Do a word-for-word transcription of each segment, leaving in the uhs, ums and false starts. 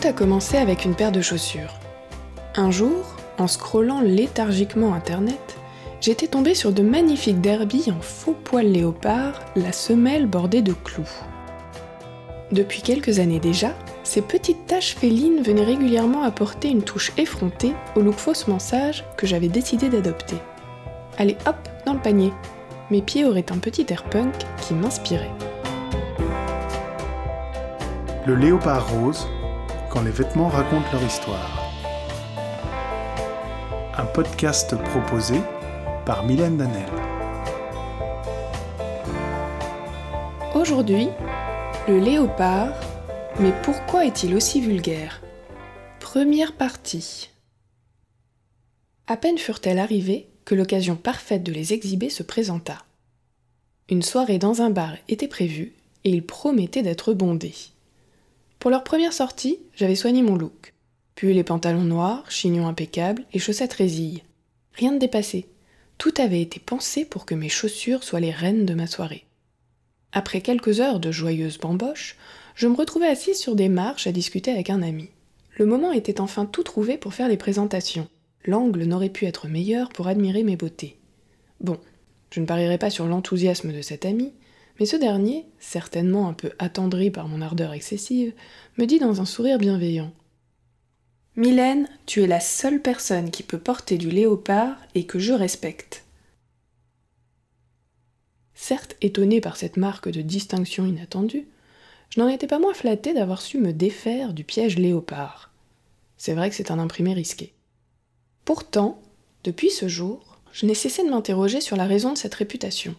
Tout a commencé avec une paire de chaussures. Un jour, en scrollant léthargiquement Internet, j'étais tombée sur de magnifiques derbies en faux poil léopard, la semelle bordée de clous. Depuis quelques années déjà, ces petites taches félines venaient régulièrement apporter une touche effrontée au look faussement sage que j'avais décidé d'adopter. Allez hop, dans le panier. Mes pieds auraient un petit air punk qui m'inspirait. Le léopard rose, quand les vêtements racontent leur histoire. Un podcast proposé par Mylène Danel. Aujourd'hui, le léopard, mais pourquoi est-il aussi vulgaire ? Première partie. À peine furent-elles arrivées que l'occasion parfaite de les exhiber se présenta. Une soirée dans un bar était prévue et ils promettaient d'être bondés. Pour leur première sortie, j'avais soigné mon look. Puis les pantalons noirs, chignons impeccables et chaussettes résilles. Rien de dépassé. Tout avait été pensé pour que mes chaussures soient les reines de ma soirée. Après quelques heures de joyeuse bamboche, je me retrouvais assise sur des marches à discuter avec un ami. Le moment était enfin tout trouvé pour faire les présentations. L'angle n'aurait pu être meilleur pour admirer mes beautés. Bon, je ne parierai pas sur l'enthousiasme de cet ami, mais ce dernier, certainement un peu attendri par mon ardeur excessive, me dit dans un sourire bienveillant : « Mylène, tu es la seule personne qui peut porter du léopard et que je respecte. » Certes étonnée par cette marque de distinction inattendue, je n'en étais pas moins flattée d'avoir su me défaire du piège léopard. C'est vrai que c'est un imprimé risqué. Pourtant, depuis ce jour, je n'ai cessé de m'interroger sur la raison de cette réputation.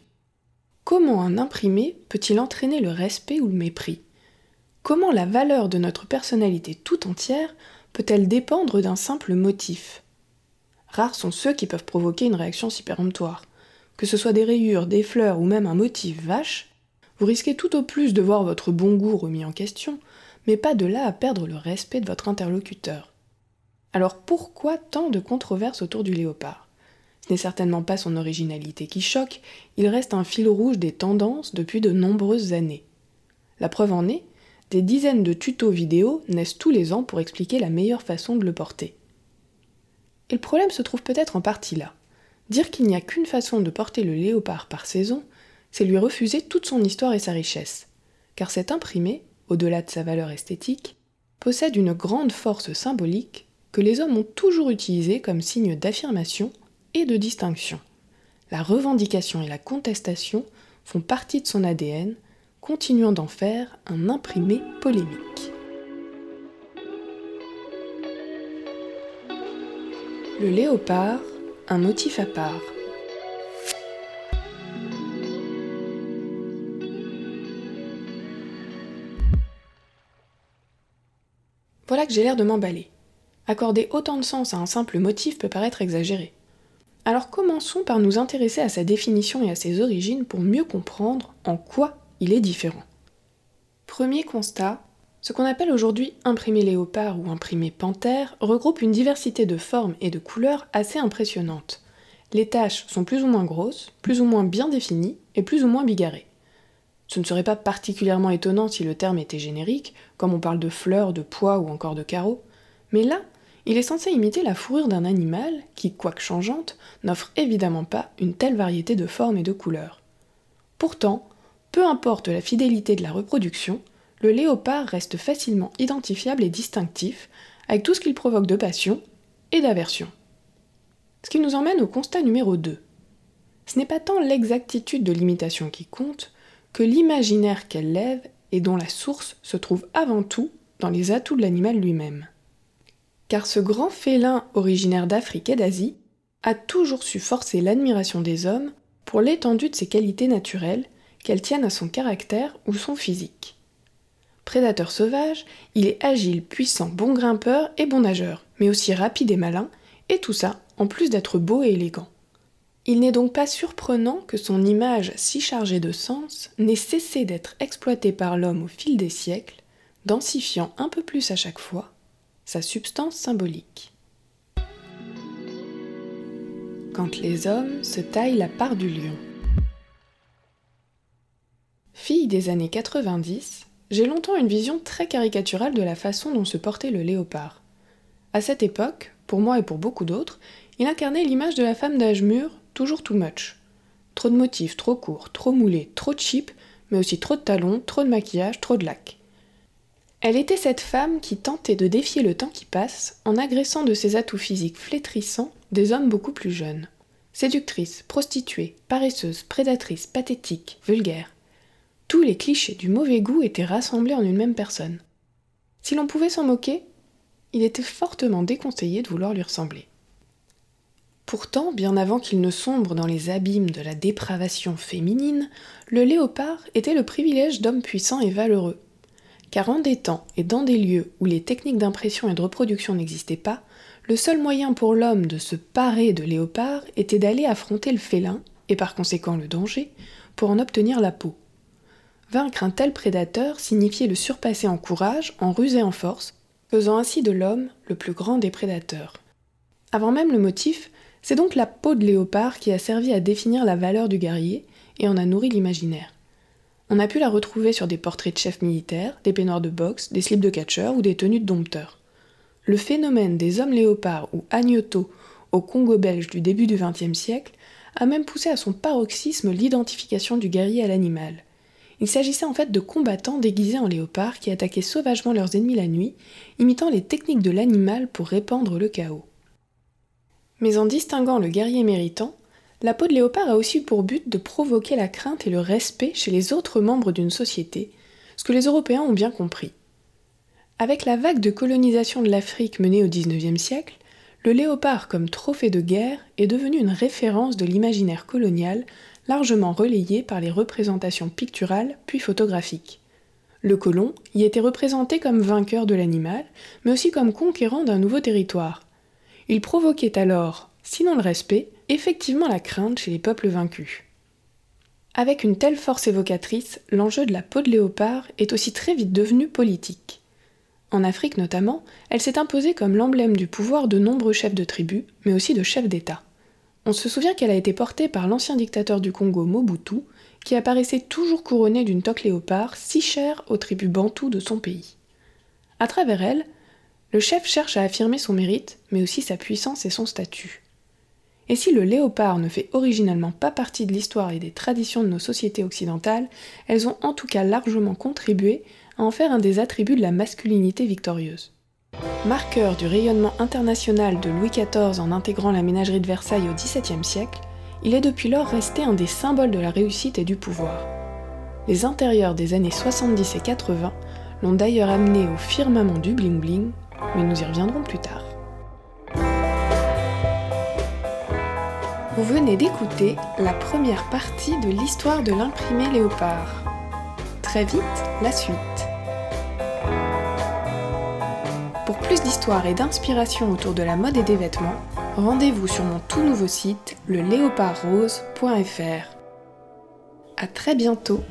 Comment un imprimé peut-il entraîner le respect ou le mépris ? Comment la valeur de notre personnalité tout entière peut-elle dépendre d'un simple motif ? Rares sont ceux qui peuvent provoquer une réaction si péremptoire. Que ce soit des rayures, des fleurs ou même un motif vache, vous risquez tout au plus de voir votre bon goût remis en question, mais pas de là à perdre le respect de votre interlocuteur. Alors pourquoi tant de controverses autour du léopard ? Ce n'est certainement pas son originalité qui choque, il reste un fil rouge des tendances depuis de nombreuses années. La preuve en est, des dizaines de tutos vidéo naissent tous les ans pour expliquer la meilleure façon de le porter. Et le problème se trouve peut-être en partie là. Dire qu'il n'y a qu'une façon de porter le léopard par saison, c'est lui refuser toute son histoire et sa richesse. Car cet imprimé, au-delà de sa valeur esthétique, possède une grande force symbolique que les hommes ont toujours utilisée comme signe d'affirmation et de distinction. La revendication et la contestation font partie de son A D N, continuant d'en faire un imprimé polémique. Le léopard, un motif à part. Voilà que j'ai l'air de m'emballer. Accorder autant de sens à un simple motif peut paraître exagéré. Alors commençons par nous intéresser à sa définition et à ses origines pour mieux comprendre en quoi il est différent. Premier constat, ce qu'on appelle aujourd'hui imprimé léopard ou imprimé panthère regroupe une diversité de formes et de couleurs assez impressionnante. Les taches sont plus ou moins grosses, plus ou moins bien définies et plus ou moins bigarrées. Ce ne serait pas particulièrement étonnant si le terme était générique, comme on parle de fleurs, de pois ou encore de carreaux, mais là, il est censé imiter la fourrure d'un animal qui, quoique changeante, n'offre évidemment pas une telle variété de formes et de couleurs. Pourtant, peu importe la fidélité de la reproduction, le léopard reste facilement identifiable et distinctif, avec tout ce qu'il provoque de passion et d'aversion. Ce qui nous emmène au constat numéro deux. Ce n'est pas tant l'exactitude de l'imitation qui compte, que l'imaginaire qu'elle lève et dont la source se trouve avant tout dans les atouts de l'animal lui-même. Car ce grand félin originaire d'Afrique et d'Asie a toujours su forcer l'admiration des hommes pour l'étendue de ses qualités naturelles, qu'elles tiennent à son caractère ou son physique. Prédateur sauvage, il est agile, puissant, bon grimpeur et bon nageur, mais aussi rapide et malin, et tout ça en plus d'être beau et élégant. Il n'est donc pas surprenant que son image si chargée de sens n'ait cessé d'être exploitée par l'homme au fil des siècles, densifiant un peu plus à chaque fois sa substance symbolique. Quand les hommes se taillent la part du lion. Fille des années quatre-vingt-dix, J'ai longtemps une vision très caricaturale de la façon dont se portait le léopard. À cette époque, pour moi et pour beaucoup d'autres, il incarnait l'image de la femme d'âge mûr, toujours too much. Trop de motifs, trop courts, trop moulés, trop cheap, mais aussi trop de talons, trop de maquillage, trop de laque. Elle était cette femme qui tentait de défier le temps qui passe en agressant de ses atouts physiques flétrissants des hommes beaucoup plus jeunes. Séductrice, prostituée, paresseuse, prédatrice, pathétique, vulgaire. Tous les clichés du mauvais goût étaient rassemblés en une même personne. Si l'on pouvait s'en moquer, il était fortement déconseillé de vouloir lui ressembler. Pourtant, bien avant qu'il ne sombre dans les abîmes de la dépravation féminine, le léopard était le privilège d'hommes puissants et valeureux. Car en des temps et dans des lieux où les techniques d'impression et de reproduction n'existaient pas, le seul moyen pour l'homme de se parer de léopard était d'aller affronter le félin, et par conséquent le danger, pour en obtenir la peau. Vaincre un tel prédateur signifiait le surpasser en courage, en ruse et en force, faisant ainsi de l'homme le plus grand des prédateurs. Avant même le motif, c'est donc la peau de léopard qui a servi à définir la valeur du guerrier et en a nourri l'imaginaire. On a pu la retrouver sur des portraits de chefs militaires, des peignoirs de boxe, des slips de catcheur ou des tenues de dompteurs. Le phénomène des hommes léopards ou agneaux au Congo belge du début du vingtième siècle a même poussé à son paroxysme l'identification du guerrier à l'animal. Il s'agissait en fait de combattants déguisés en léopards qui attaquaient sauvagement leurs ennemis la nuit, imitant les techniques de l'animal pour répandre le chaos. Mais en distinguant le guerrier méritant, la peau de léopard a aussi pour but de provoquer la crainte et le respect chez les autres membres d'une société, ce que les Européens ont bien compris. Avec la vague de colonisation de l'Afrique menée au dix-neuvième siècle, le léopard comme trophée de guerre est devenu une référence de l'imaginaire colonial largement relayée par les représentations picturales puis photographiques. Le colon y était représenté comme vainqueur de l'animal, mais aussi comme conquérant d'un nouveau territoire. Il provoquait alors, sinon le respect, effectivement la crainte chez les peuples vaincus. Avec une telle force évocatrice, l'enjeu de la peau de léopard est aussi très vite devenu politique. En Afrique notamment, elle s'est imposée comme l'emblème du pouvoir de nombreux chefs de tribus, mais aussi de chefs d'État. On se souvient qu'elle a été portée par l'ancien dictateur du Congo Mobutu, qui apparaissait toujours couronné d'une toque léopard si chère aux tribus bantoues de son pays. À travers elle, le chef cherche à affirmer son mérite, mais aussi sa puissance et son statut. Et si le léopard ne fait originalement pas partie de l'histoire et des traditions de nos sociétés occidentales, elles ont en tout cas largement contribué à en faire un des attributs de la masculinité victorieuse. Marqueur du rayonnement international de Louis quatorze en intégrant la ménagerie de Versailles au dix-septième siècle, il est depuis lors resté un des symboles de la réussite et du pouvoir. Les intérieurs des années soixante-dix et quatre-vingts l'ont d'ailleurs amené au firmament du bling-bling, mais nous y reviendrons plus tard. Vous venez d'écouter la première partie de l'histoire de l'imprimé léopard. Très vite, la suite. Pour plus d'histoires et d'inspiration autour de la mode et des vêtements, rendez-vous sur mon tout nouveau site, le léopardrose point f r. À très bientôt.